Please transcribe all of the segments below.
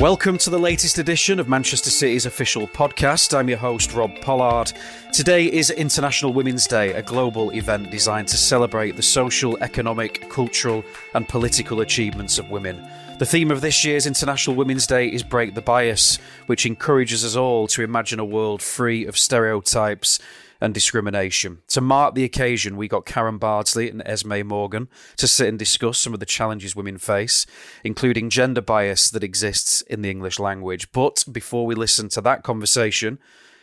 Welcome to the latest edition of Manchester City's official podcast. I'm your host, Rob Pollard. Today is International Women's Day, a global event designed to celebrate the social, economic, cultural and political achievements of women. The theme of this year's International Women's Day is Break the Bias, which encourages us all to imagine a world free of stereotypes and discrimination. To mark the occasion, we got Karen Bardsley and Esme Morgan to sit and discuss some of the challenges women face, including gender bias that exists in the English language. But before we listen to that conversation,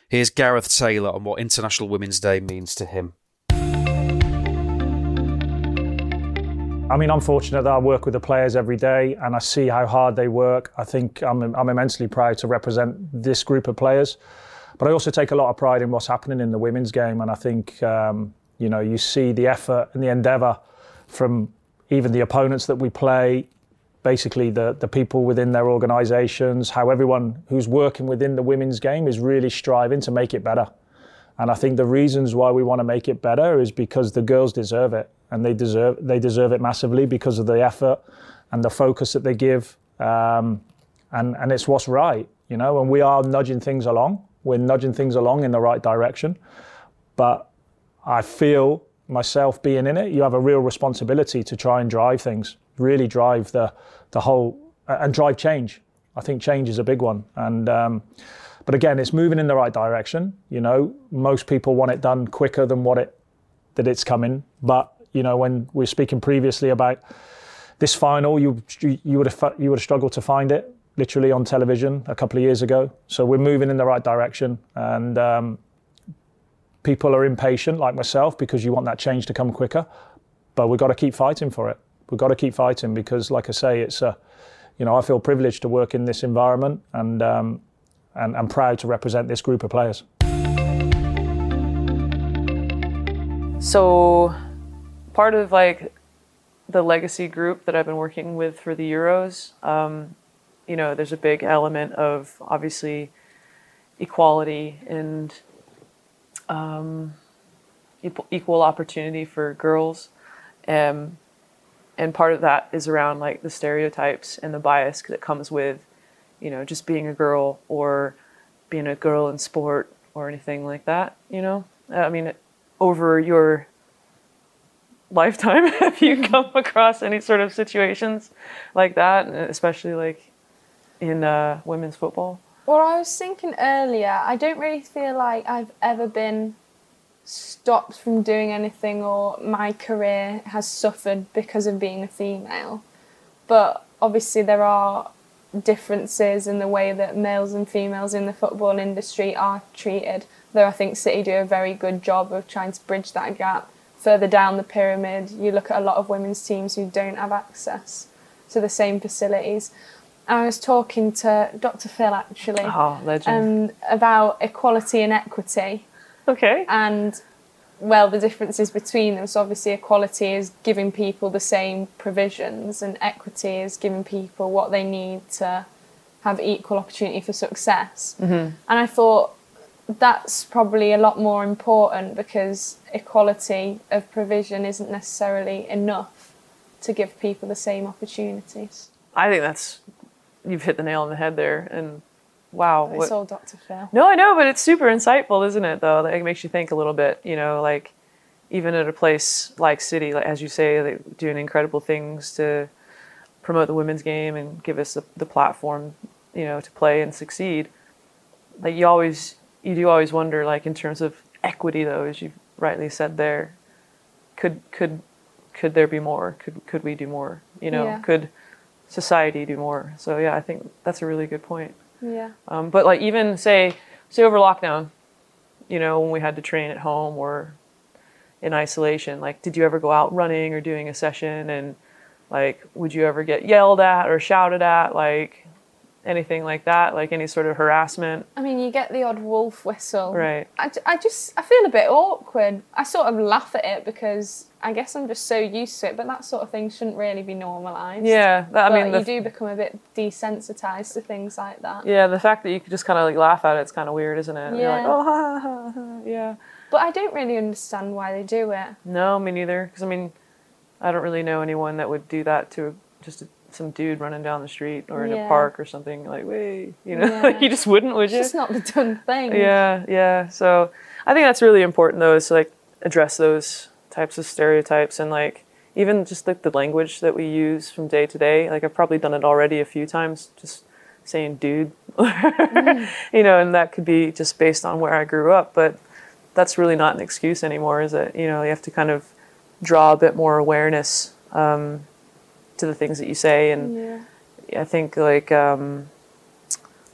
here's Gareth Taylor on what International Women's Day means to him. I mean, I'm fortunate that I work with the players every day and I see how hard they work. I think I'm immensely proud to represent this group of players. But I also take a lot of pride in what's happening in the women's game. And I think, you see the effort and the endeavour from even the opponents that we play, basically the people within their organisations, how everyone who's working within the women's game is really striving to make it better. And I think the reasons why we want to make it better is because the girls deserve it. And they deserve it massively because of the effort and the focus that they give. And it's what's right, and we are nudging things along. We're nudging things along in the right direction. But I feel myself being in it, you have a real responsibility to try and drive things, really drive the whole, and drive change. I think change is a big one. And but again, it's moving in the right direction. Most people want it done quicker than it's coming. But, when we were speaking previously about this final, you would have struggled to find it. Literally on television a couple of years ago. So we're moving in the right direction and people are impatient like myself because you want that change to come quicker, but we've got to keep fighting for it. We've got to keep fighting because like I say, it's I feel privileged to work in this environment and I'm proud to represent this group of players. So part of the legacy group that I've been working with for the Euros, there's a big element of obviously equality and equal opportunity for girls. And part of that is around the stereotypes and the bias that comes with, just being a girl or being a girl in sport or anything like that, I mean, over your lifetime, have you come across any sort of situations like that, especially in women's football? Well, I was thinking earlier, I don't really feel like I've ever been stopped from doing anything or my career has suffered because of being a female. But obviously there are differences in the way that males and females in the football industry are treated, though I think City do a very good job of trying to bridge that gap. Further down the pyramid, you look at a lot of women's teams who don't have access to the same facilities. I was talking to Dr. Phil, actually, about equality and equity. Okay. And, the differences between them. So obviously equality is giving people the same provisions and equity is giving people what they need to have equal opportunity for success. Mm-hmm. And I thought that's probably a lot more important because equality of provision isn't necessarily enough to give people the same opportunities. I think you've hit the nail on the head there, and wow. It's all Dr. Phil. No, I know, but it's super insightful, isn't it, though? It makes you think a little bit, even at a place like City, as you say, they're doing incredible things to promote the women's game and give us the platform, to play and succeed. You do always wonder, in terms of equity, though, as you rightly said there, could there be more? Could we do more? Yeah. Could society do more? So yeah, I think that's a really good point. Yeah. But even say over lockdown, when we had to train at home or in isolation, did you ever go out running or doing a session and would you ever get yelled at or shouted at, anything like that, any sort of harassment? I mean, you get the odd wolf whistle. Right. I feel a bit awkward. I sort of laugh at it because I guess I'm just so used to it, but that sort of thing shouldn't really be normalised. Yeah. You do become a bit desensitised to things like that. Yeah, the fact that you could just kind of laugh at it's kind of weird, isn't it? Yeah. You're oh, ha, ha, ha, yeah. But I don't really understand why they do it. No, me neither. Because, I don't really know anyone that would do that to just some dude running down the street or in a park or something, like, wait, you know, like you just wouldn't, would you? It's just not the done thing. Yeah. So I think that's really important, though, is to, like, address those types of stereotypes and, like, even just, like, the language that we use from day to day. Like, I've probably done it already a few times, just saying dude, you know, and that could be just based on where I grew up, but that's really not an excuse anymore, is it? You know, you have to kind of draw a bit more awareness to the things that you say. And I think, like, I'm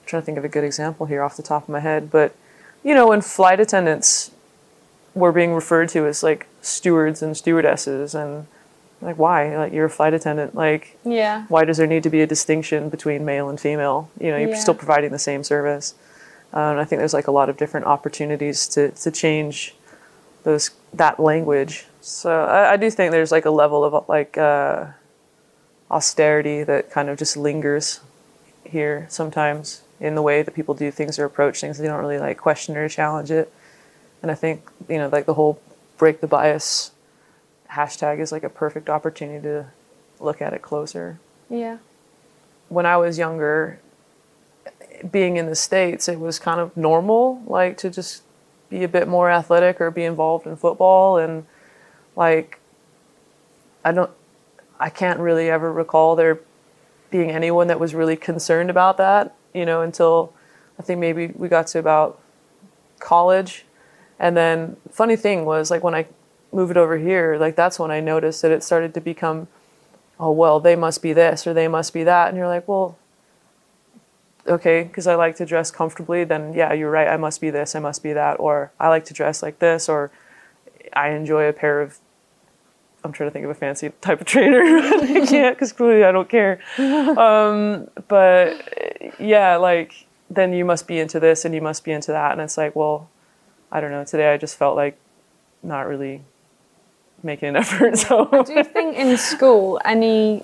trying to think of a good example here off the top of my head, but, you know, when flight attendants were being referred to as, like, stewards and stewardesses, and, like, why? Like, you're a flight attendant. Like, why does there need to be a distinction between male and female? You know, you're still providing the same service. I think there's, like, a lot of different opportunities to change those, that language. So I do think there's, like, a level of, like, austerity that kind of just lingers here sometimes in the way that people do things or approach things. They don't really, like, question or challenge it. And I think, you know, like, the whole Break the Bias hashtag is, like, a perfect opportunity to look at it closer. Yeah. When I was younger, being in the States, it was kind of normal, like, to just be a bit more athletic or be involved in football. And, like, I can't really ever recall there being anyone that was really concerned about that, you know, until I think maybe we got to about college. And then funny thing was, like, when I moved over here, like, that's when I noticed that it started to become, oh, well, they must be this or they must be that. And you're like, well, okay, because I like to dress comfortably, then yeah, you're right, I must be this, I must be that, or I like to dress like this, or I enjoy a pair of, I'm trying to think of a fancy type of trainer. I can't, because clearly I don't care. But yeah, like, then you must be into this and you must be into that. And it's like, well, I don't know. Today I just felt like not really making an effort. So I do think in school, any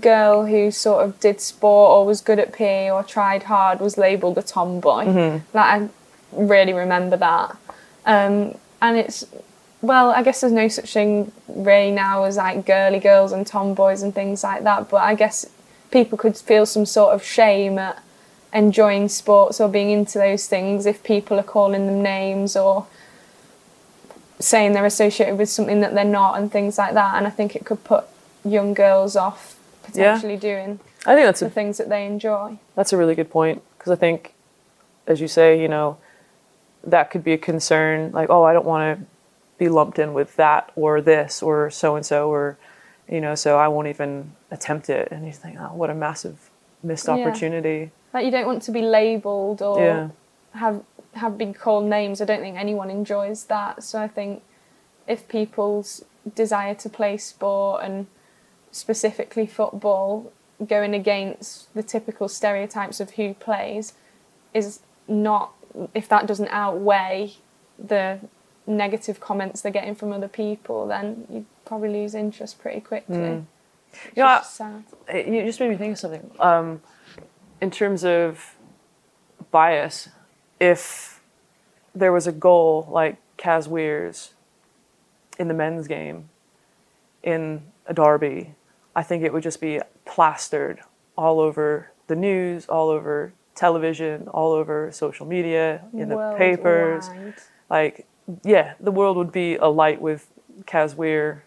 girl who sort of did sport or was good at PE or tried hard was labelled a tomboy. Like, I really remember that. And it's... Well, I guess there's no such thing really now as, like, girly girls and tomboys and things like that, but I guess people could feel some sort of shame at enjoying sports or being into those things if people are calling them names or saying they're associated with something that they're not and things like that. And I think it could put young girls off potentially doing I think that's the things that they enjoy. That's a really good point, because I think, as you say, you know, that could be a concern, like, oh, I don't want to be lumped in with that or this or so-and-so, or, you know, so I won't even attempt it. And you think, oh, what a massive missed opportunity. Like, you don't want to be labelled or have been called names. I don't think anyone enjoys that. So I think if people's desire to play sport, and specifically football, going against the typical stereotypes of who plays is not, if that doesn't outweigh the negative comments they're getting from other people, then you probably lose interest pretty quickly. You know, sad. You just made me think of something. In terms of bias, if there was a goal like Kaz Weir's in the men's game in a derby, I think it would just be plastered all over the news, all over television, all over social media, in the papers. Like, yeah, the world would be alight with Kaz Weir.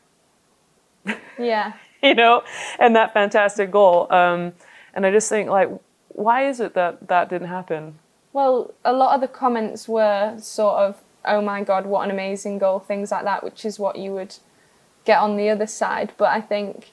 You know, and that fantastic goal. And I just think, like, why is it that that didn't happen? Well, a lot of the comments were sort of, oh my God, what an amazing goal, things like that, which is what you would get on the other side. But I think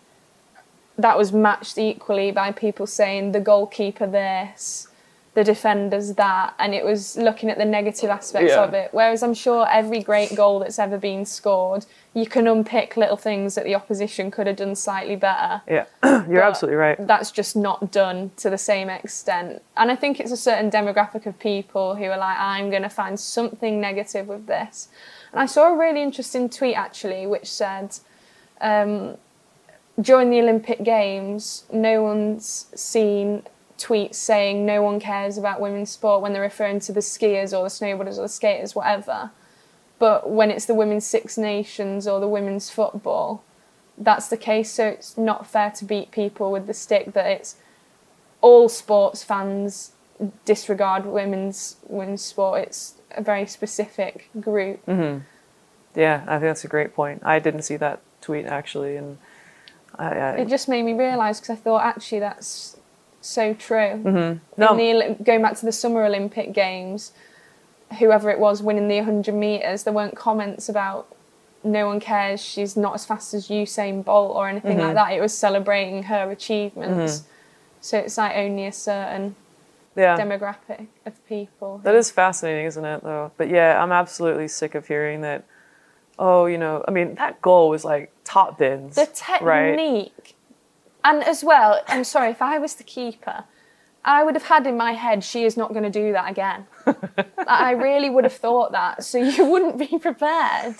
that was matched equally by people saying the goalkeeper this, the defenders that, and it was looking at the negative aspects of it. Whereas I'm sure every great goal that's ever been scored, you can unpick little things that the opposition could have done slightly better. You're absolutely right. That's just not done to the same extent. And I think it's a certain demographic of people who are like, I'm going to find something negative with this. And I saw a really interesting tweet, actually, which said, during the Olympic Games, no one's seen tweets saying no one cares about women's sport when they're referring to the skiers or the snowboarders or the skaters, whatever. But when it's the women's Six Nations or the women's football, that's the case, so it's not fair to beat people with the stick, that it's all sports fans disregard women's sport. It's a very specific group. Mm-hmm. Yeah, I think that's a great point. I didn't see that tweet, actually, and it just made me realise, because I thought, actually, that's so true. Mm-hmm. No. Going back to the Summer Olympic Games, whoever it was winning the 100 metres, there weren't comments about no one cares, she's not as fast as Usain Bolt or anything mm-hmm. like that. It was celebrating her achievements. Mm-hmm. So it's like only a certain demographic of people. That is fascinating, isn't it, though? But yeah, I'm absolutely sick of hearing that, oh, you know, I mean, that goal was like top bins. The technique. Right? And as well, I'm sorry, if I was the keeper, I would have had in my head, she is not going to do that again. I really would have thought that, so you wouldn't be prepared.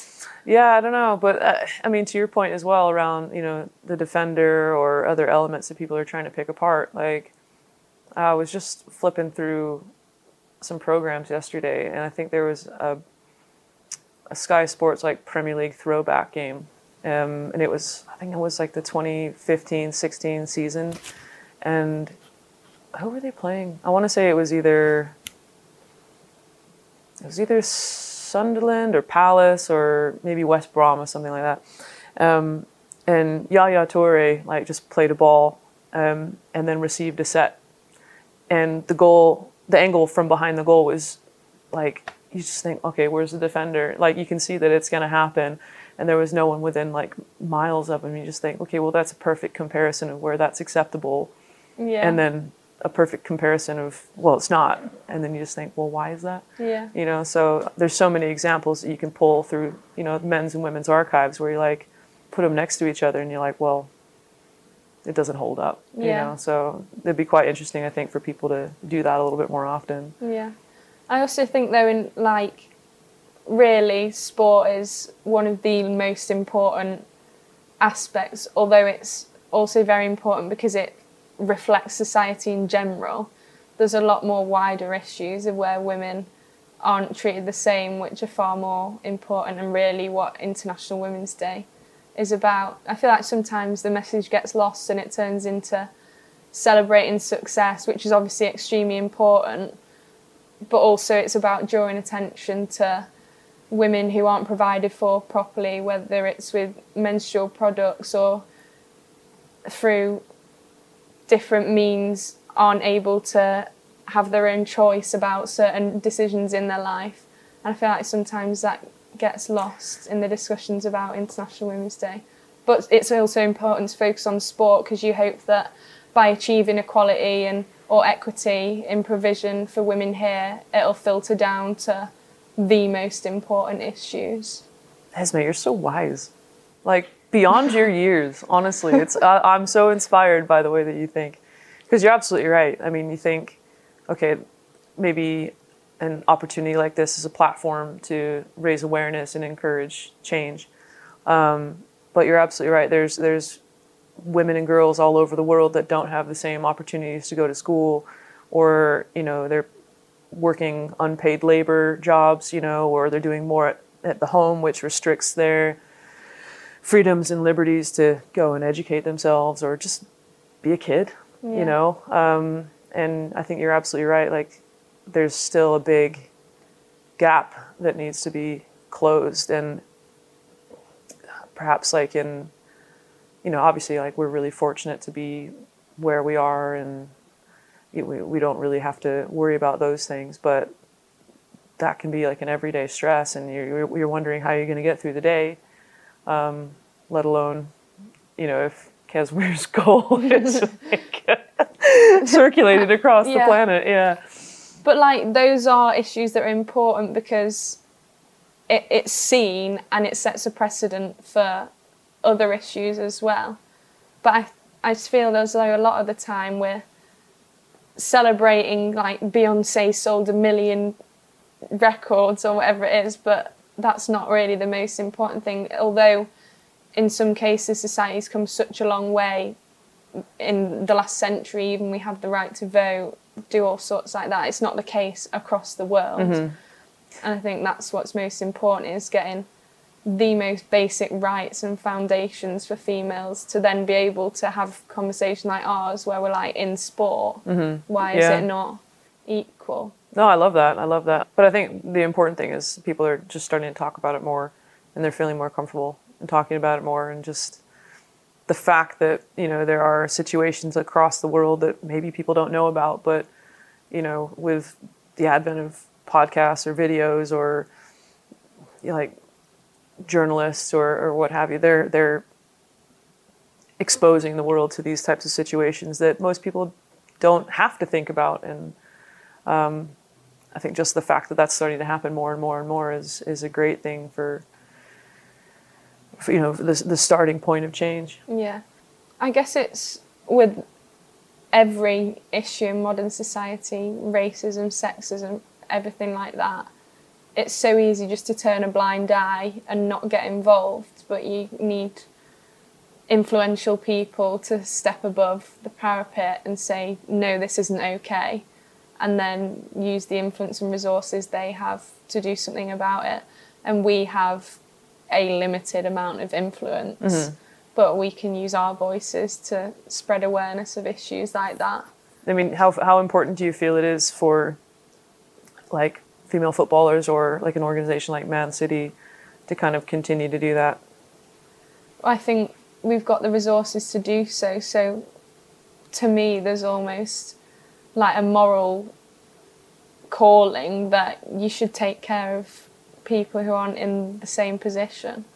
Yeah, I don't know, but I mean, to your point as well around, you know, the defender or other elements that people are trying to pick apart. Like, I was just flipping through some programs yesterday, and I think there was a Sky Sports like Premier League throwback game, and I think it was like the 2015-16 season, and who were they playing? I want to say it was either Sunderland or Palace or maybe West Brom or something like that. And Yaya Toure like just played a ball and then received a set. And the angle from behind the goal was like, you just think, okay, where's the defender? Like, you can see that it's going to happen. And there was no one within like miles of him. You just think, okay, well, that's a perfect comparison of where that's acceptable. Yeah. And then a perfect comparison of, well, it's not. And then you just think, well, why is that? Yeah. You know, so there's so many examples that you can pull through, you know, men's and women's archives where you like put them next to each other and you're like, well, it doesn't hold up, you know? So it'd be quite interesting, I think, for people to do that a little bit more often. Yeah. I also think, though, in like, really, sport is one of the most important aspects, although it's also very important because it reflects society in general. There's a lot more wider issues of where women aren't treated the same, which are far more important, and really what International Women's Day is about. I feel like sometimes the message gets lost and it turns into celebrating success, which is obviously extremely important, but also it's about drawing attention to women who aren't provided for properly, whether it's with menstrual products or through different means, aren't able to have their own choice about certain decisions in their life. And I feel like sometimes that gets lost in the discussions about International Women's Day. But it's also important to focus on sport, because you hope that by achieving equality and or equity in provision for women here, it'll filter down to the most important issues. Esme, you're so wise. Like, beyond your years, honestly. It's I'm so inspired by the way that you think, because you're absolutely right. I mean, you think, okay, maybe an opportunity like this is a platform to raise awareness and encourage change. But you're absolutely right. There's women and girls all over the world that don't have the same opportunities to go to school, or, you know, they're working unpaid labor jobs, you know, or they're doing more at the home, which restricts their freedoms and liberties to go and educate themselves or just be a kid, you know? And I think you're absolutely right. Like, there's still a big gap that needs to be closed. And perhaps like in, you know, obviously like we're really fortunate to be where we are, and we don't really have to worry about those things, but that can be like an everyday stress, and you're wondering how you're going to get through the day. Let alone, you know, if Kaz Weir's goal is like circulated across the planet. Yeah. But like, those are issues that are important because it's seen and it sets a precedent for other issues as well. But I just feel as though a lot of the time we're celebrating like Beyonce sold 1 million records or whatever it is, but that's not really the most important thing, although in some cases society's come such a long way in the last century. Even we have the right to vote, do all sorts like that. It's not the case across the world. Mm-hmm. And I think that's what's most important, is getting the most basic rights and foundations for females to then be able to have a conversation like ours where we're like, in sport, why is it not equal? No, I love that. I love that. But I think the important thing is people are just starting to talk about it more, and they're feeling more comfortable and talking about it more, and just the fact that, you know, there are situations across the world that maybe people don't know about, but, you know, with the advent of podcasts or videos or, you know, like, journalists or what have you, they're exposing the world to these types of situations that most people don't have to think about. And I think just the fact that that's starting to happen more and more and more is a great thing for you know, the starting point of change. Yeah, I guess it's with every issue in modern society, racism, sexism, everything like that. It's so easy just to turn a blind eye and not get involved, but you need influential people to step above the parapet and say, no, this isn't okay, and then use the influence and resources they have to do something about it. And we have a limited amount of influence, but we can use our voices to spread awareness of issues like that. I mean, how important do you feel it is for, like, female footballers or like an organization like Man City to kind of continue to do that? I think we've got the resources to do so. So to me, there's almost like a moral calling that you should take care of people who aren't in the same position.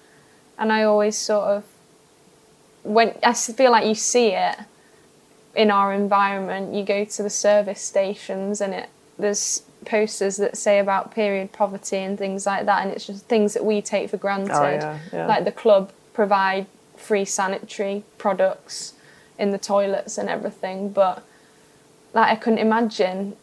And I always sort of, when I feel like you see it in our environment, you go to the service stations and there's posters that say about period poverty and things like that, and it's just things that we take for granted. Like the club provide free sanitary products in the toilets and everything, but like I couldn't imagine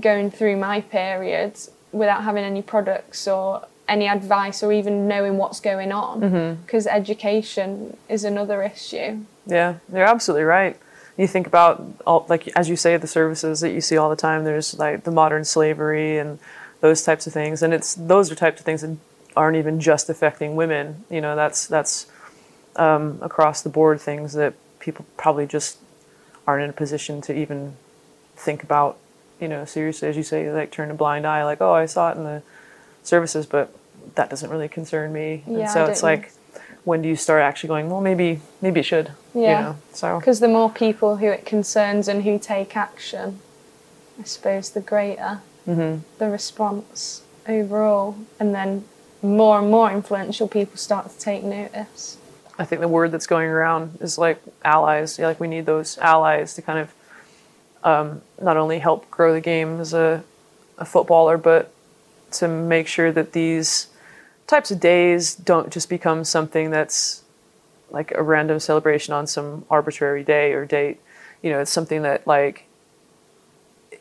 going through my periods without having any products or any advice or even knowing what's going on, because education is another issue. Yeah, you're absolutely right. You think about, all, like, as you say, the services that you see all the time, there's like the modern slavery and those types of things. And it's, those are types of things that aren't even just affecting women. You know, that's across the board things that people probably just aren't in a position to even think about, you know, seriously. As you say, like, turn a blind eye, like, oh, I saw it in the services, but that doesn't really concern me. Yeah, and so it's like, when do you start actually going, well, maybe it should, you know? So, because the more people who it concerns and who take action, I suppose the greater the response overall. And then more and more influential people start to take notice. I think the word that's going around is like allies. Yeah, like, we need those allies to kind of not only help grow the game as a footballer, but to make sure that these types of days don't just become something that's like a random celebration on some arbitrary day or date. You know, it's something that like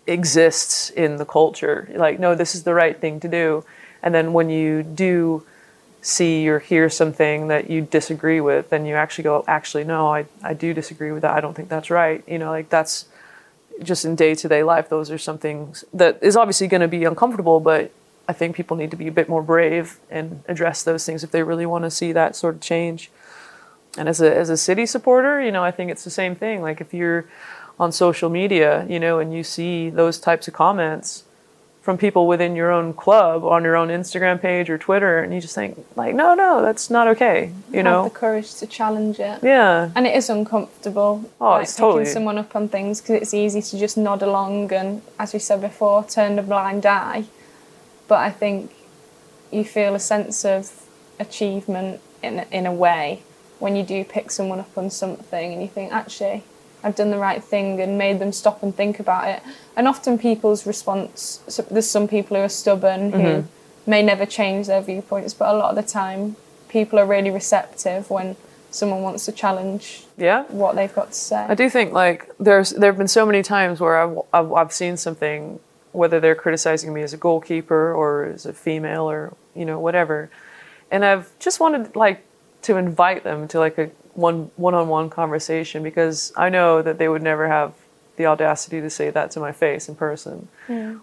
exists in the culture. Like, no, this is the right thing to do. And then when you do see or hear something that you disagree with, then you actually go, actually, no, I do disagree with that. I don't think that's right. You know, like, that's just in day-to-day life. Those are some things that is obviously going to be uncomfortable, but I think people need to be a bit more brave and address those things if they really want to see that sort of change. And as a city supporter, you know, I think it's the same thing. Like, if you're on social media, you know, and you see those types of comments from people within your own club on your own Instagram page or Twitter, and you just think, like, no, that's not okay. You know, have the courage to challenge it. Yeah, and it is uncomfortable. Oh, like, it's totally picking someone up on things, because it's easy to just nod along and, as we said before, turn a blind eye. But I think you feel a sense of achievement in a way when you do pick someone up on something and you think, actually, I've done the right thing and made them stop and think about it. And often people's response, so there's some people who are stubborn who may never change their viewpoints, but a lot of the time people are really receptive when someone wants to challenge what they've got to say. I do think, like, there have been so many times where I've seen something, whether they're criticizing me as a goalkeeper or as a female or, you know, whatever. And I've just wanted, like, to invite them to, like, a one-on-one conversation, because I know that they would never have the audacity to say that to my face in person,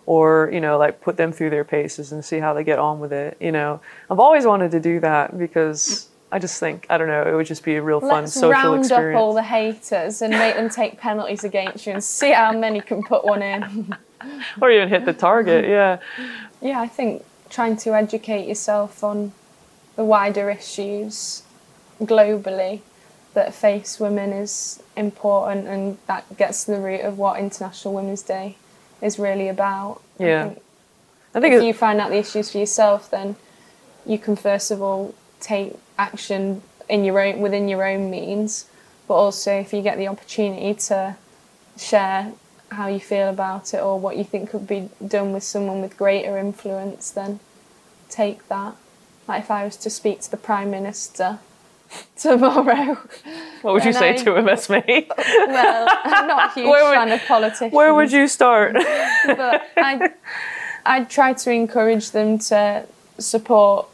or, you know, like put them through their paces and see how they get on with it. You know, I've always wanted to do that because I just think, I don't know, it would just be a real fun social experience. Let's round up all the haters and make them take penalties against you and see how many can put one in. Or even hit the target, yeah. Yeah, I think trying to educate yourself on the wider issues globally that face women is important, and that gets to the root of what International Women's Day is really about. Yeah. I think if you find out the issues for yourself, then you can first of all take action in your own, within your own means, but also if you get the opportunity to share how you feel about it or what you think could be done with someone with greater influence, then take that. Like if I was to speak to the Prime Minister tomorrow, what would you say to him, Esme? Well, I'm not a huge fan of politicians. Where would you start? But I'd try to encourage them to support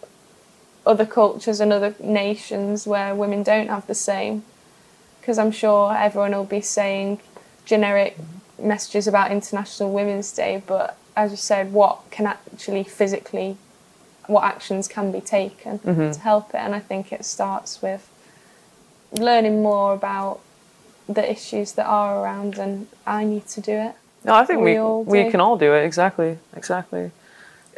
other cultures and other nations where women don't have the same, because I'm sure everyone will be saying generic messages about International Women's Day, but as you said, what actions can be taken to help it. And I think it starts with learning more about the issues that are around, and I need to do it. No, I think we can all do it, exactly.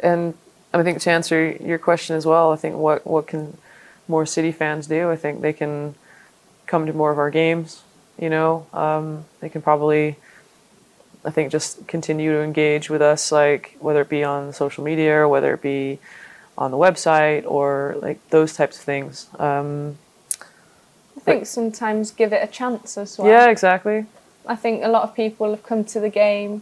And I think to answer your question as well, I think what can more City fans do? I think they can come to more of our games, you know. They can probably, I think, just continue to engage with us, like whether it be on social media or whether it be on the website or like those types of things. I think sometimes give it a chance as well. Yeah, exactly. I think a lot of people have come to the game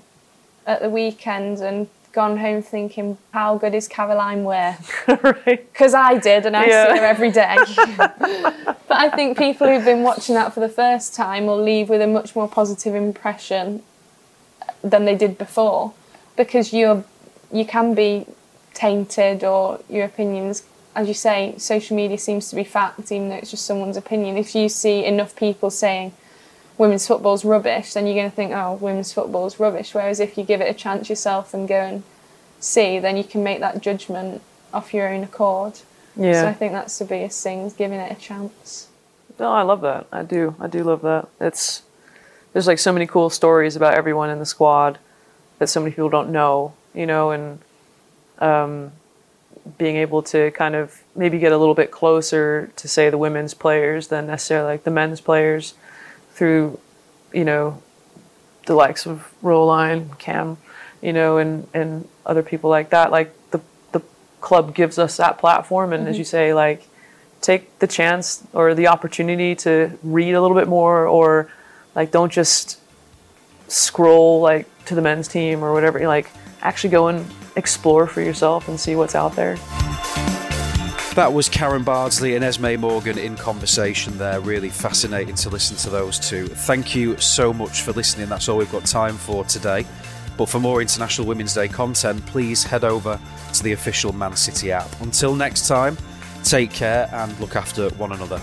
at the weekend and gone home thinking, how good is Caroline Ware? Right. Because I did, and I see her every day. But I think people who've been watching that for the first time will leave with a much more positive impression than they did before, because you can be tainted, or your opinions, as you say, social media seems to be fact, even though it's just someone's opinion. If you see enough people saying women's football's rubbish, then you're going to think, oh, women's football's rubbish. Whereas if you give it a chance yourself and go and see, then you can make that judgment off your own accord. Yeah. So I think that's the biggest thing, is giving it a chance. No, I love that. I do love that. There's like so many cool stories about everyone in the squad that so many people don't know, you know, and being able to kind of maybe get a little bit closer to, say, the women's players than necessarily like the men's players, through, you know, the likes of Roleine, Cam, you know, and other people like that. Like the club gives us that platform, and as you say, like take the chance or the opportunity to read a little bit more, or like don't just scroll like to the men's team or whatever. Like actually go and explore for yourself and see what's out there. That was Karen Bardsley and Esme Morgan in conversation there. Really fascinating to listen to those two. Thank you so much for listening. That's all we've got time for today. But for more International Women's Day content, please head over to the official Man City app. Until next time, take care and look after one another.